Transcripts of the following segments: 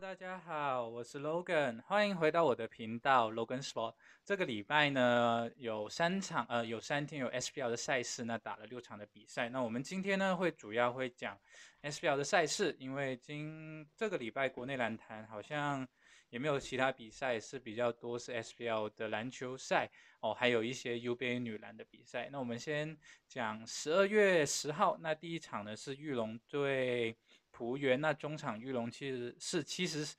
Hello， 大家好，我是 Logan， 欢迎回到我的频道 Logan Sport。这个礼拜呢有三天有 SBL 的赛事呢，打了6场的比赛。那我们今天呢主要会讲 SBL 的赛事，因为这个礼拜国内篮坛好像也没有其他比赛，是比较多是 SBL 的篮球赛哦，还有一些 UBA 女篮的比赛。那我们先讲12月10号，那第一场呢是裕隆对璞园，那中场裕隆74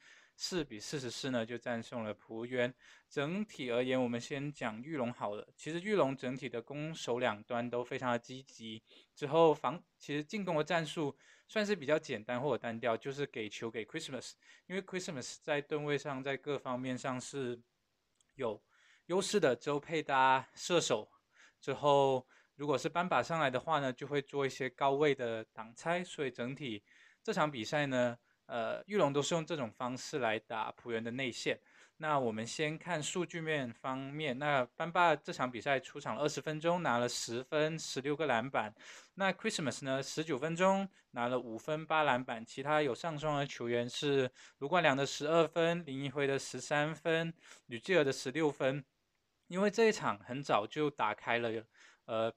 比44呢就战胜了璞园。整体而言，我们先讲裕隆好了。其实裕隆整体的攻守两端都非常的积极，之后其实进攻的战术算是比较简单或者单调，就是给球给 Christmas， 因为 Christmas 在吨位上在各方面上是有优势的，之后配搭射手，之后如果是班靶上来的话呢，就会做一些高位的挡拆，所以整体这场比赛呢，裕隆都是用这种方式来打璞园的内线。那我们先看数据面方面，那班霸这场比赛出场了20分钟，拿了10分，16个篮板。那 Christmas 呢，19分钟拿了5分，8篮板。其他有上双的球员是卢冠良的12分，林一辉的13分，吕继尔的16分。因为这一场很早就打开了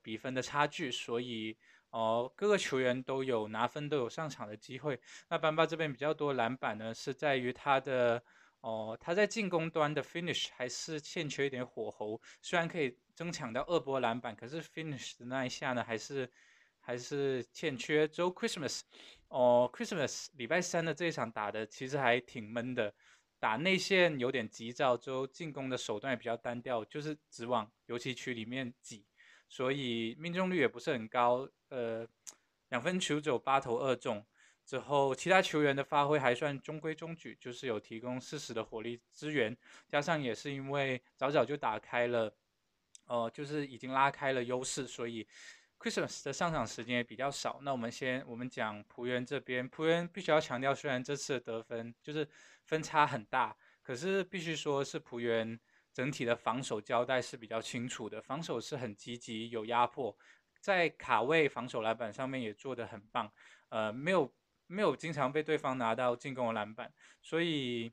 比分的差距，所以各个球员都有拿分，都有上场的机会。那班霸这边比较多篮板呢，是在于他在进攻端的 finish 还是欠缺一点火候，虽然可以争抢到2波篮板，可是 finish 的那一下呢还是欠缺。之后 Christmas 礼拜三的这一场打的其实还挺闷的，打内线有点急躁，之后进攻的手段也比较单调，就是只往油漆区里面挤，所以命中率也不是很高，2分球只有8投2中。之后其他球员的发挥还算中规中矩，就是有提供40%的火力支援，加上也是因为早就打开了，就是已经拉开了优势，所以 Christmas 的上场时间也比较少。那我们讲璞园这边，璞园必须要强调，虽然这次的得分就是分差很大，可是必须说是璞园整体的防守交代是比较清楚的，防守是很积极，有压迫，在卡位防守篮板上面也做得很棒，没有经常被对方拿到进攻的篮板，所以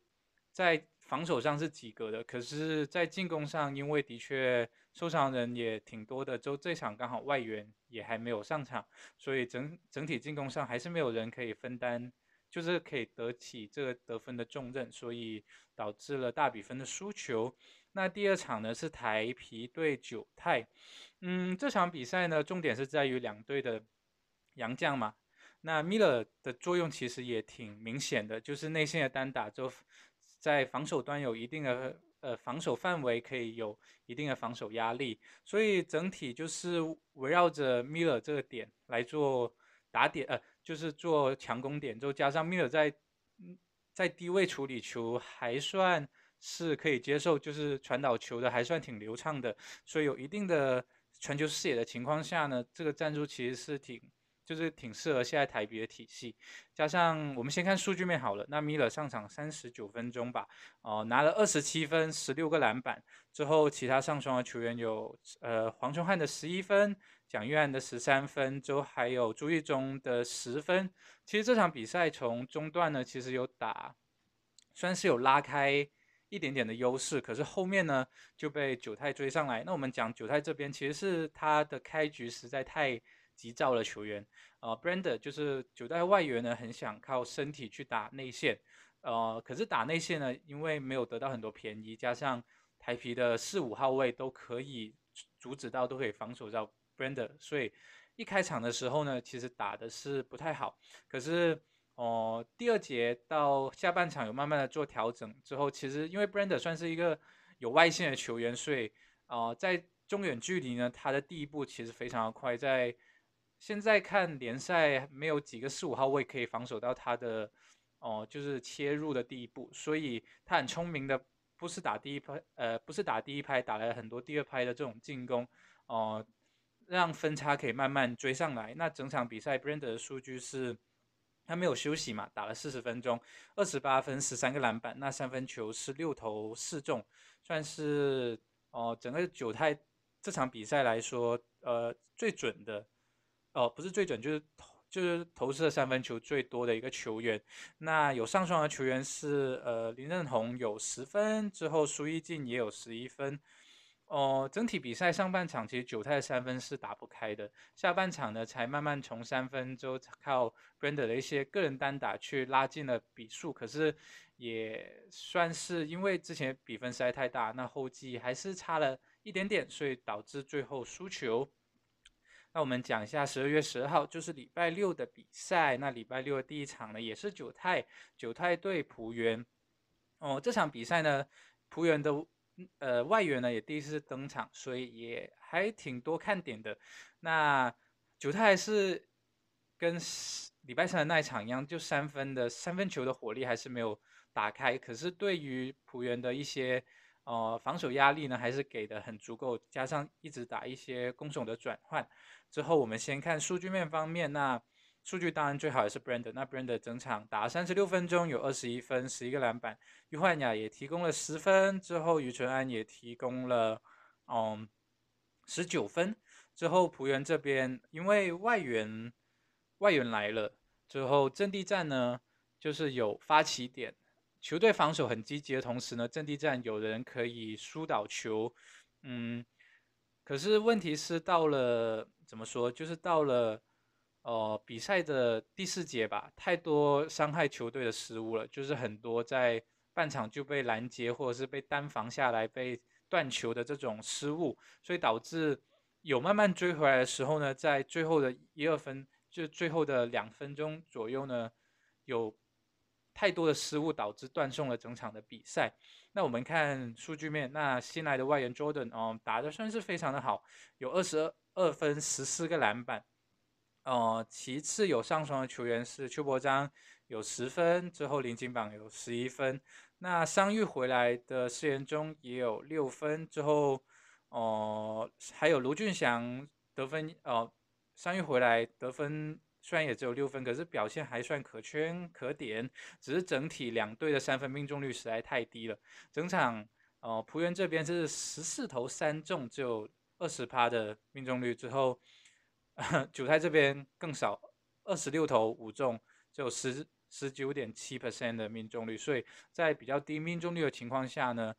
在防守上是及格的。可是在进攻上，因为的确受伤人也挺多的，就这场刚好外援也还没有上场，所以整体进攻上还是没有人可以分担，就是可以得起这个得分的重任，所以导致了大比分的输球。那第二场呢是台啤对九泰，这场比赛呢重点是在于两队的洋将嘛，那 Miller 的作用其实也挺明显的，就是内线的单打就在防守端有一定的防守范围，可以有一定的防守压力，所以整体就是围绕着 Miller 这个点来做打点，就是做强攻点，就加上 Miller 在低位处理球还算是可以接受，就是传导球的还算挺流畅的，所以有一定的传球视野的情况下呢，这个战术其实是挺适合现在台啤的体系。加上我们先看数据面好了，那米勒上场39分钟吧，拿了27分，16个篮板。之后其他上双的球员有黄崇汉的11分，蒋玉安的13分，之后还有朱一中的10分。其实这场比赛从中段呢，其实算是有拉开一点点的优势，可是后面呢就被九泰追上来。那我们讲九泰这边，其实是他的开局实在太急躁了球员，Brand 就是九代外援呢，很想靠身体去打内线，可是打内线呢，因为没有得到很多便宜，加上台啤的4、5号位都可以阻止到，都可以防守到 Brand， 所以一开场的时候呢，其实打的是不太好，可是第二节到下半场有慢慢的做调整之后，其实因为 Brand 算是一个有外线的球员，所以在中远距离呢，他的第一步其实非常的快，在现在看联赛没有几个4、5号位可以防守到他的就是切入的第一步，所以他很聪明的，不是打第一拍，打了很多第二拍的这种进攻，让分差可以慢慢追上来。那整场比赛 Brand 的数据是他没有休息嘛，打了40分钟，28分，13个篮板，那3分球是6投4中，算是整个九泰这场比赛来说最准的，不是最准，就是就是投射三分球最多的一个球员。那有上双的球员是林任宏有10分，之后苏奕进也有11分。整体比赛上半场其实韭菜的三分是打不开的，下半场呢才慢慢从三分之后靠 Brand 的一些个人单打去拉近了比数，可是也算是因为之前比分实在太大，那后继还是差了一点点，所以导致最后输球。那我们讲一下12月12号就是礼拜六的比赛，那礼拜六的第一场呢也是韭菜对璞园。这场比赛呢璞园的外援呢也第一次登场，所以也还挺多看点的。那韭菜还是跟礼拜三的那一场一样，就三分球的火力还是没有打开，可是对于璞园的一些防守压力呢还是给的很足够，加上一直打一些攻守的转换。之后我们先看数据面方面，那数据当然最好也是 Brand， 那 Brand 整场打36分钟有21分11个篮板，于焕雅也提供了10分，之后于纯安也提供了19分。之后璞园这边因为外援来了之后，阵地战呢就是有发起点，球队防守很积极的同时呢，阵地战有人可以疏导球。可是问题是到了怎么说，就是到了比赛的第四节吧，太多伤害球队的失误了，就是很多在半场就被拦截或者是被单防下来被断球的这种失误，所以导致有慢慢追回来的时候呢，在最后的最后的2分钟左右呢，有太多的失误导致断送了整场的比赛。那我们看数据面，那新来的外援 Jordan 打得算是非常的好，有22分14个篮板。其次有上双的球员是邱伯章有10分，之后林金榜有11分，那伤愈回来的施延中也有6分，之后还有卢俊祥得分，伤愈回来得分虽然也只有6分，可是表现还算可圈可点，只是整体两队的三分命中率实在太低了。整场璞园这边是14投3中，只有20%的命中率，之后韭菜这边更少，26投5中，只有 19.7% 的命中率，所以在比较低命中率的情况下呢，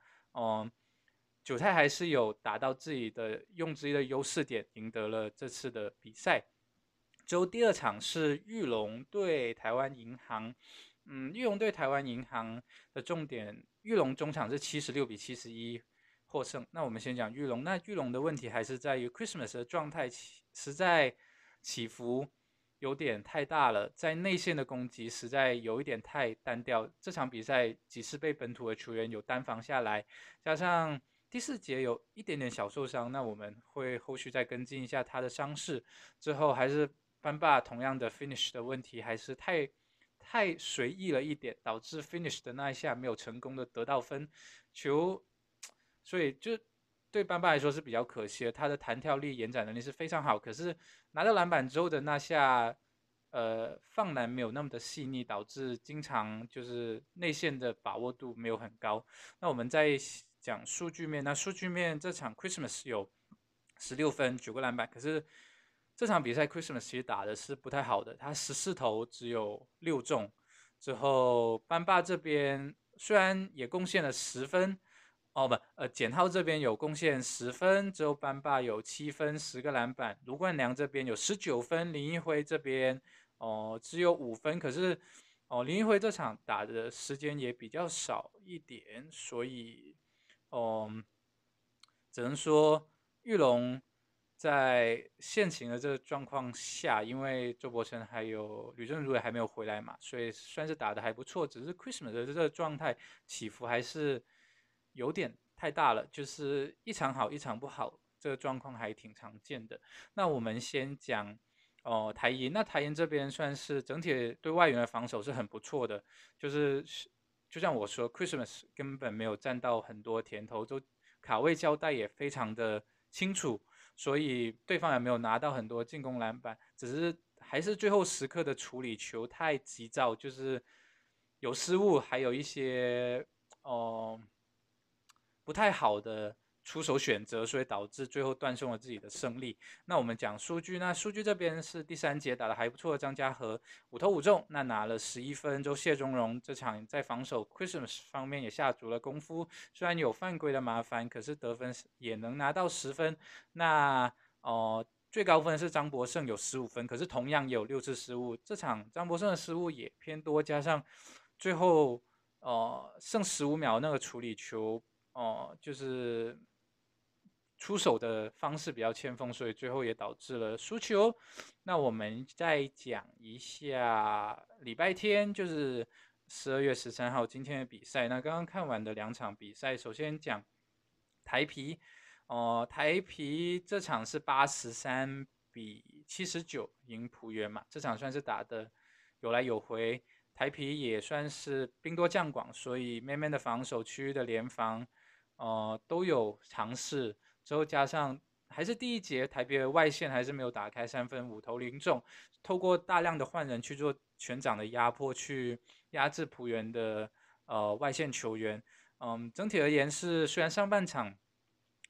韭菜还是有达到自己的用自己的优势点，赢得了这次的比赛。之后第二场是裕隆对台湾银行，裕隆对台湾银行的重点，裕隆中场是76-71。获胜。那我们先讲裕隆，那裕隆的问题还是在于 Christmas 的状态实在起伏有点太大了，在内线的攻击实在有一点太单调，这场比赛几次被本土的球员有单防下来，加上第四节有一点点小受伤，那我们会后续再跟进一下他的伤势。之后还是班霸同样的 finish 的问题还是太随意了一点，导致 finish 的那一下没有成功的得到分球，所以就对班霸来说是比较可惜的，他的弹跳力延展能力是非常好，可是拿到篮板之后的那下放篮没有那么的细腻，导致经常就是内线的把握度没有很高。那我们再讲数据面，那数据面这场 Christmas 有16分9个篮板，可是这场比赛 Christmas 其实打的是不太好的，他14投只有6中，之后班霸这边虽然也贡献了10分，简浩这边有贡献10分，之后班霸有7分10个篮板，卢冠良这边有19分，林一辉这边只有5分，可是林一辉这场打的时间也比较少一点，所以只能说裕隆在现行的这个状况下，因为周伯成还有吕正如也还没有回来嘛，所以算是打的还不错，只是 Christmas 的这个状态起伏还是有点太大了，就是一场好一场不好，这个状况还挺常见的。那我们先讲台银，那台银这边算是整体对外援的防守是很不错的，就像我说 Christmas 根本没有占到很多甜头，就卡位交代也非常的清楚，所以对方也没有拿到很多进攻篮板，只是还是最后时刻的处理球太急躁，就是有失误，还有一些不太好的出手选择，所以导致最后断送了自己的胜利。那我们讲数据，那数据这边是第三节打得还不错的张家和5投5中，那拿了11分。周谢宗荣这场在防守 Christmas 方面也下足了功夫，虽然有犯规的麻烦，可是得分也能拿到10分。那最高分是张博胜有15分，可是同样也有6次失误。这场张博胜的失误也偏多，加上最后剩15秒那个处理球，就是出手的方式比较欠奉，所以最后也导致了输球。那我们再讲一下礼拜天，就是12月13号今天的比赛。那刚刚看完的2场比赛，首先讲台啤，台啤这场是83比79赢璞园嘛，这场算是打的有来有回，台啤也算是兵多将广，所以慢慢的防守区域的联防，都有尝试。之后加上还是第一节台啤的外线还是没有打开3分，5投0中，透过大量的换人去做全场的压迫，去压制璞园的外线球员。整体而言是虽然上半场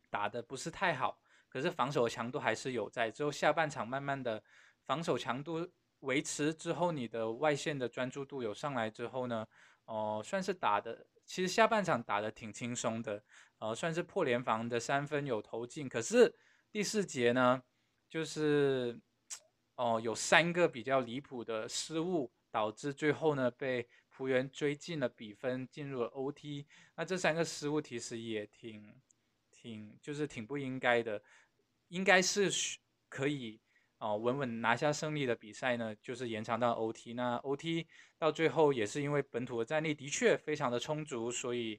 打的不是太好，可是防守强度还是有在。之后下半场慢慢的防守强度维持之后，你的外线的专注度有上来之后呢，算是打的，其实下半场打的挺轻松的，算是破联防的3分有投进。可是第4节呢，就是有3个比较离谱的失误，导致最后呢被璞园追进了比分，进入了 OT。那这3个失误其实也挺不应该的，应该是可以稳稳拿下胜利的比赛呢，就是延长到 OT。那 OT 到最后也是因为本土的战力的确非常的充足，所以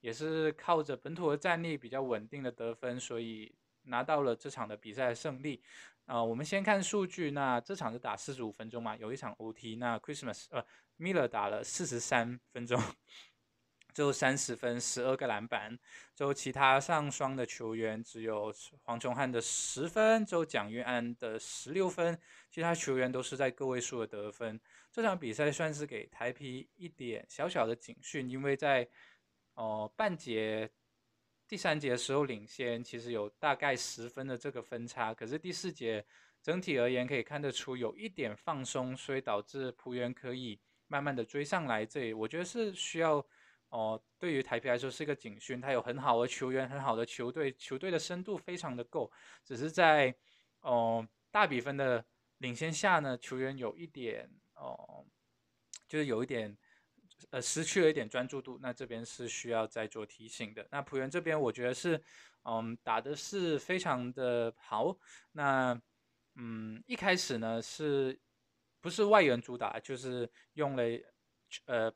也是靠着本土的战力比较稳定的得分，所以拿到了这场的比赛的胜利。我们先看数据，那这场是打45分钟嘛，有一场 OT。那 Christmas Miller 打了43分钟，最后30分12个篮板，最后其他上双的球员只有黄崇汉的10分，最后蒋玉安的16分，其他球员都是在个位数的得分。这场比赛算是给台啤一点小小的警讯，因为在半节第3节的时候领先，其实有大概10分的这个分差，可是第4节整体而言可以看得出有一点放松，所以导致璞园可以慢慢的追上来。这里我觉得是需要对于台啤来说是一个警讯，他有很好的球员，很好的球队，球队的深度非常的够，只是在大比分的领先下呢，球员有一点就是有一点失去了一点专注度，那这边是需要再做提醒的。那璞园这边我觉得是打的是非常的好，那一开始呢是不是外援主打，就是用了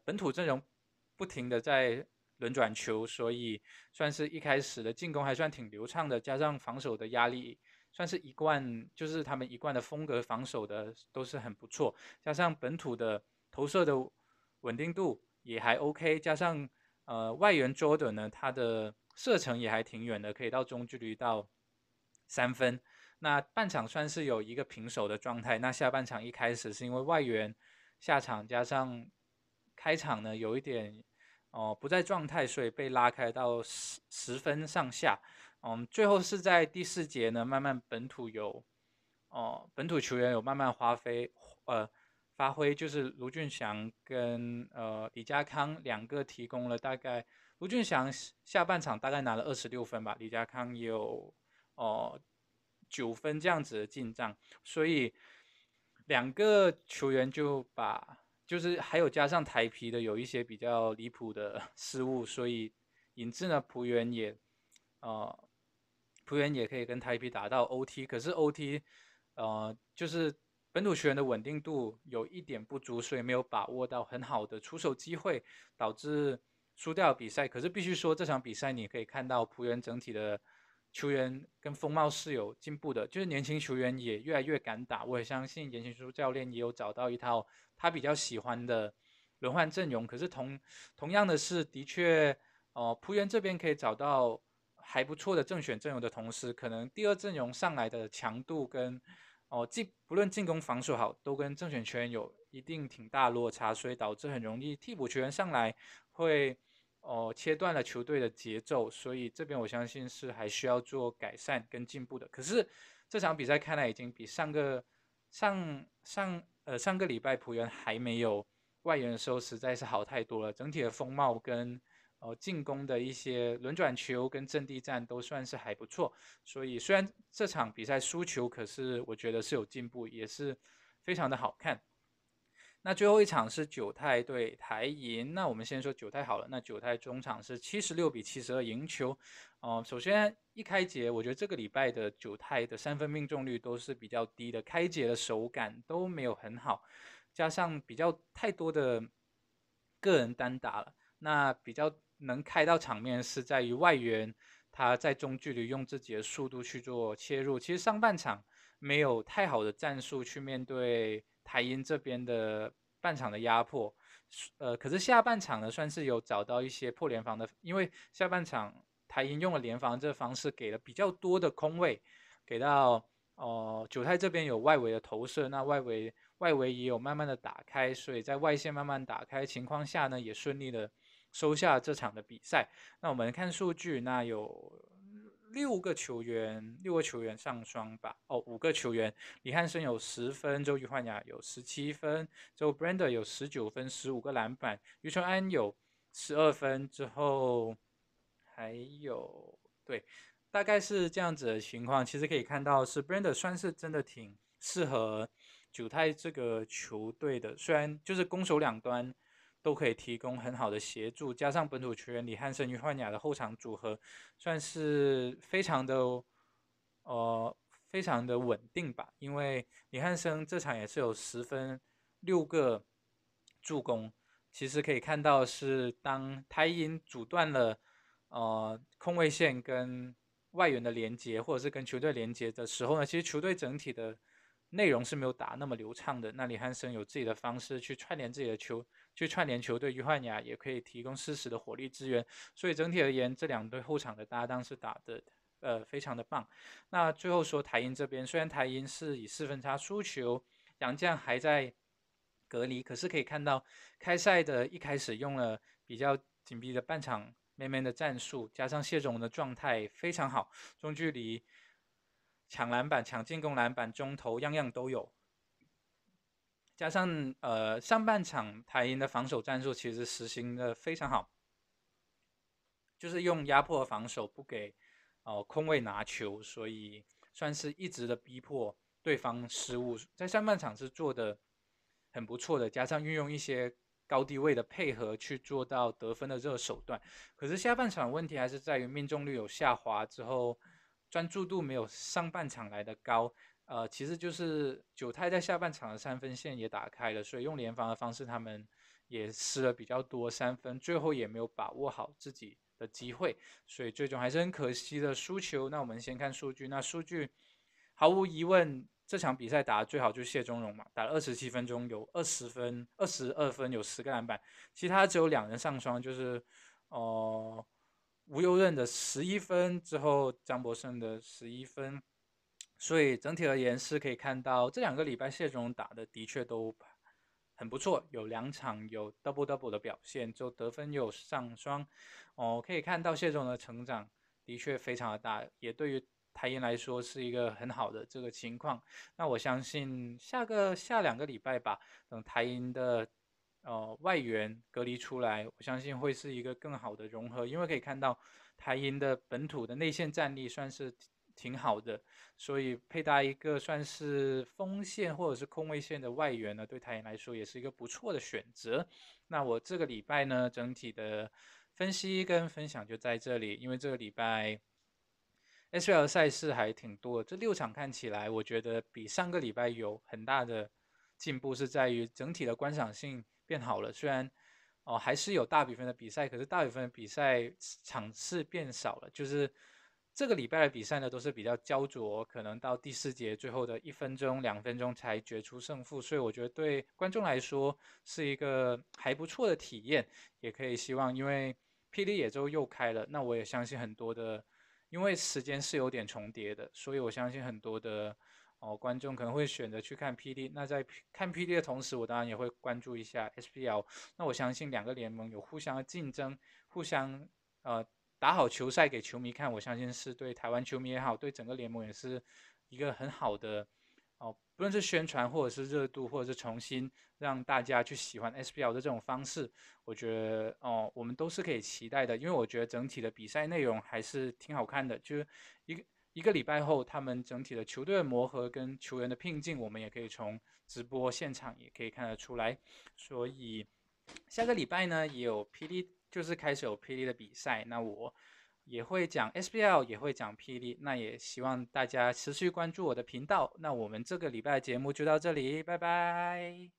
本土阵容。不停的在轮转球，所以算是一开始的进攻还算挺流畅的，加上防守的压力，算是一贯就是他们一贯的风格，防守的都是很不错，加上本土的投射的稳定度也还 OK， 加上外援 Jordan 呢，他的射程也还挺远的，可以到中距离到3分。那半场算是有一个平手的状态，那下半场一开始是因为外援下场，加上开场呢有一点不在状态，所以被拉开到10分上下。最后是在第4节呢，慢慢本土球员有慢慢发挥，就是卢俊祥跟李家康2个提供了大概，卢俊祥下半场大概拿了26分吧，李家康也有9分这样子的进账，所以2个球员就把。就是还有加上台啤的有一些比较离谱的失误，所以引致呢璞园也可以跟台啤打到 OT， 可是 OT 就是本土球员的稳定度有一点不足，所以没有把握到很好的出手机会，导致输掉了比赛。可是必须说这场比赛你可以看到璞园整体的球员跟风貌是有进步的，就是年轻球员也越来越敢打，我也相信严行书教练也有找到一套他比较喜欢的轮换阵容。可是同样的是，的确璞园这边可以找到还不错的正选阵容的同时，可能第2阵容上来的强度跟不论进攻防守好，都跟正选球员有一定挺大落差，所以导致很容易替补球员上来会切断了球队的节奏，所以这边我相信是还需要做改善跟进步的。可是这场比赛看来已经比上个礼拜璞园还没有外援的时候实在是好太多了，整体的风貌跟进攻的一些轮转球跟阵地战都算是还不错，所以虽然这场比赛输球，可是我觉得是有进步，也是非常的好看。那最后一场是九泰对台银，那我们先说九泰好了。那九泰中场是76-72赢球。首先一开节，我觉得这个礼拜的九泰的三分命中率都是比较低的，开节的手感都没有很好，加上比较太多的个人单打了。那比较能开到场面是在于外援他在中距离用自己的速度去做切入。其实上半场没有太好的战术去面对台银这边的半场的压迫，可是下半场呢，算是有找到一些破联防的，因为下半场台银用了联防这个方式，给了比较多的空位，给到九泰这边有外围的投射，那外围也有慢慢的打开，所以在外线慢慢打开情况下呢，也顺利的收下这场的比赛。那我们看数据，那有六个球员上双吧，五个球员，李汉生有10分，周瑜焕雅有17分，周 Brand 有19分，15个篮板，于春安有12分，之后还有对，大概是这样子的情况。其实可以看到是 Brand 算是真的挺适合九泰这个球队的，虽然就是攻守两端都可以提供很好的协助，加上本土球员李汉生与焕雅的后场组合，算是非常的稳定吧。因为李汉生这场也是有10分，6个助攻，其实可以看到是当台银阻断了空位线跟外援的连接，或者是跟球队连接的时候呢，其实球队整体的内容是没有打那么流畅的。那李汉生有自己的方式去串联自己的球，去串联球队，于焕雅也可以提供适时的火力支援，所以整体而言，这两队后场的搭档是打的非常的棒。那最后说台银这边，虽然台银是以4分差输球，杨将还在隔离，可是可以看到开赛的一开始用了比较紧逼的半场man的战术，加上谢总的状态非常好，中距离抢篮板、抢进攻篮板、中投样样都有。加上上半场台银的防守战术其实实行的非常好，就是用压迫防守不给空位拿球，所以算是一直的逼迫对方失误，在上半场是做的很不错的，加上运用一些高低位的配合去做到得分的这个手段。可是下半场问题还是在于命中率有下滑之后，专注度没有上半场来的高。其实就是九泰在下半场的三分线也打开了，所以用联防的方式他们也失了比较多三分，最后也没有把握好自己的机会，所以最终还是很可惜的输球。那我们先看数据，那数据毫无疑问这场比赛打得最好就是谢宗荣嘛，打了27分钟有20分，22分有10个篮板，其他只有2人上双，就是吴悠任的11分之后张博胜的11分。所以整体而言是可以看到这两个礼拜谢宗荣打的的确都很不错，有2场有 double 的表现，就得分有上双，可以看到谢宗荣的成长的确非常的大，也对于台银来说是一个很好的这个情况。那我相信下2个礼拜吧，等台银的外援隔离出来，我相信会是一个更好的融合，因为可以看到台银的本土的内线战力算是挺好的，所以配搭一个算是锋线或者是空位线的外援呢，对台银来说也是一个不错的选择。那我这个礼拜呢，整体的分析跟分享就在这里，因为这个礼拜 SBL 赛事还挺多的，这6场看起来我觉得比上个礼拜有很大的进步，是在于整体的观赏性变好了，虽然还是有大比分的比赛，可是大比分的比赛场次变少了，就是这个礼拜的比赛呢，都是比较焦灼，可能到第4节最后的1分钟、2分钟才决出胜负，所以我觉得对观众来说是一个还不错的体验，也可以希望，因为霹雳野洲又开了，那我也相信很多的，因为时间是有点重叠的，所以我相信很多的哦，观众可能会选择去看 PD。那在看 PD 的同时，我当然也会关注一下 SBL。那我相信两个联盟有互相的竞争，互相打好球赛给球迷看，我相信是对台湾球迷也好，对整个联盟也是一个很好的哦，不论是宣传或者是热度，或者是重新让大家去喜欢 SBL 的这种方式，我觉得哦，我们都是可以期待的，因为我觉得整体的比赛内容还是挺好看的，就是一个礼拜后，他们整体的球队的磨合跟球员的拼劲，我们也可以从直播现场也可以看得出来。所以下个礼拜呢，也有 PD， 就是开始有 PD 的比赛。那我也会讲 SBL， 也会讲 PD。那也希望大家持续关注我的频道。那我们这个礼拜的节目就到这里，拜拜。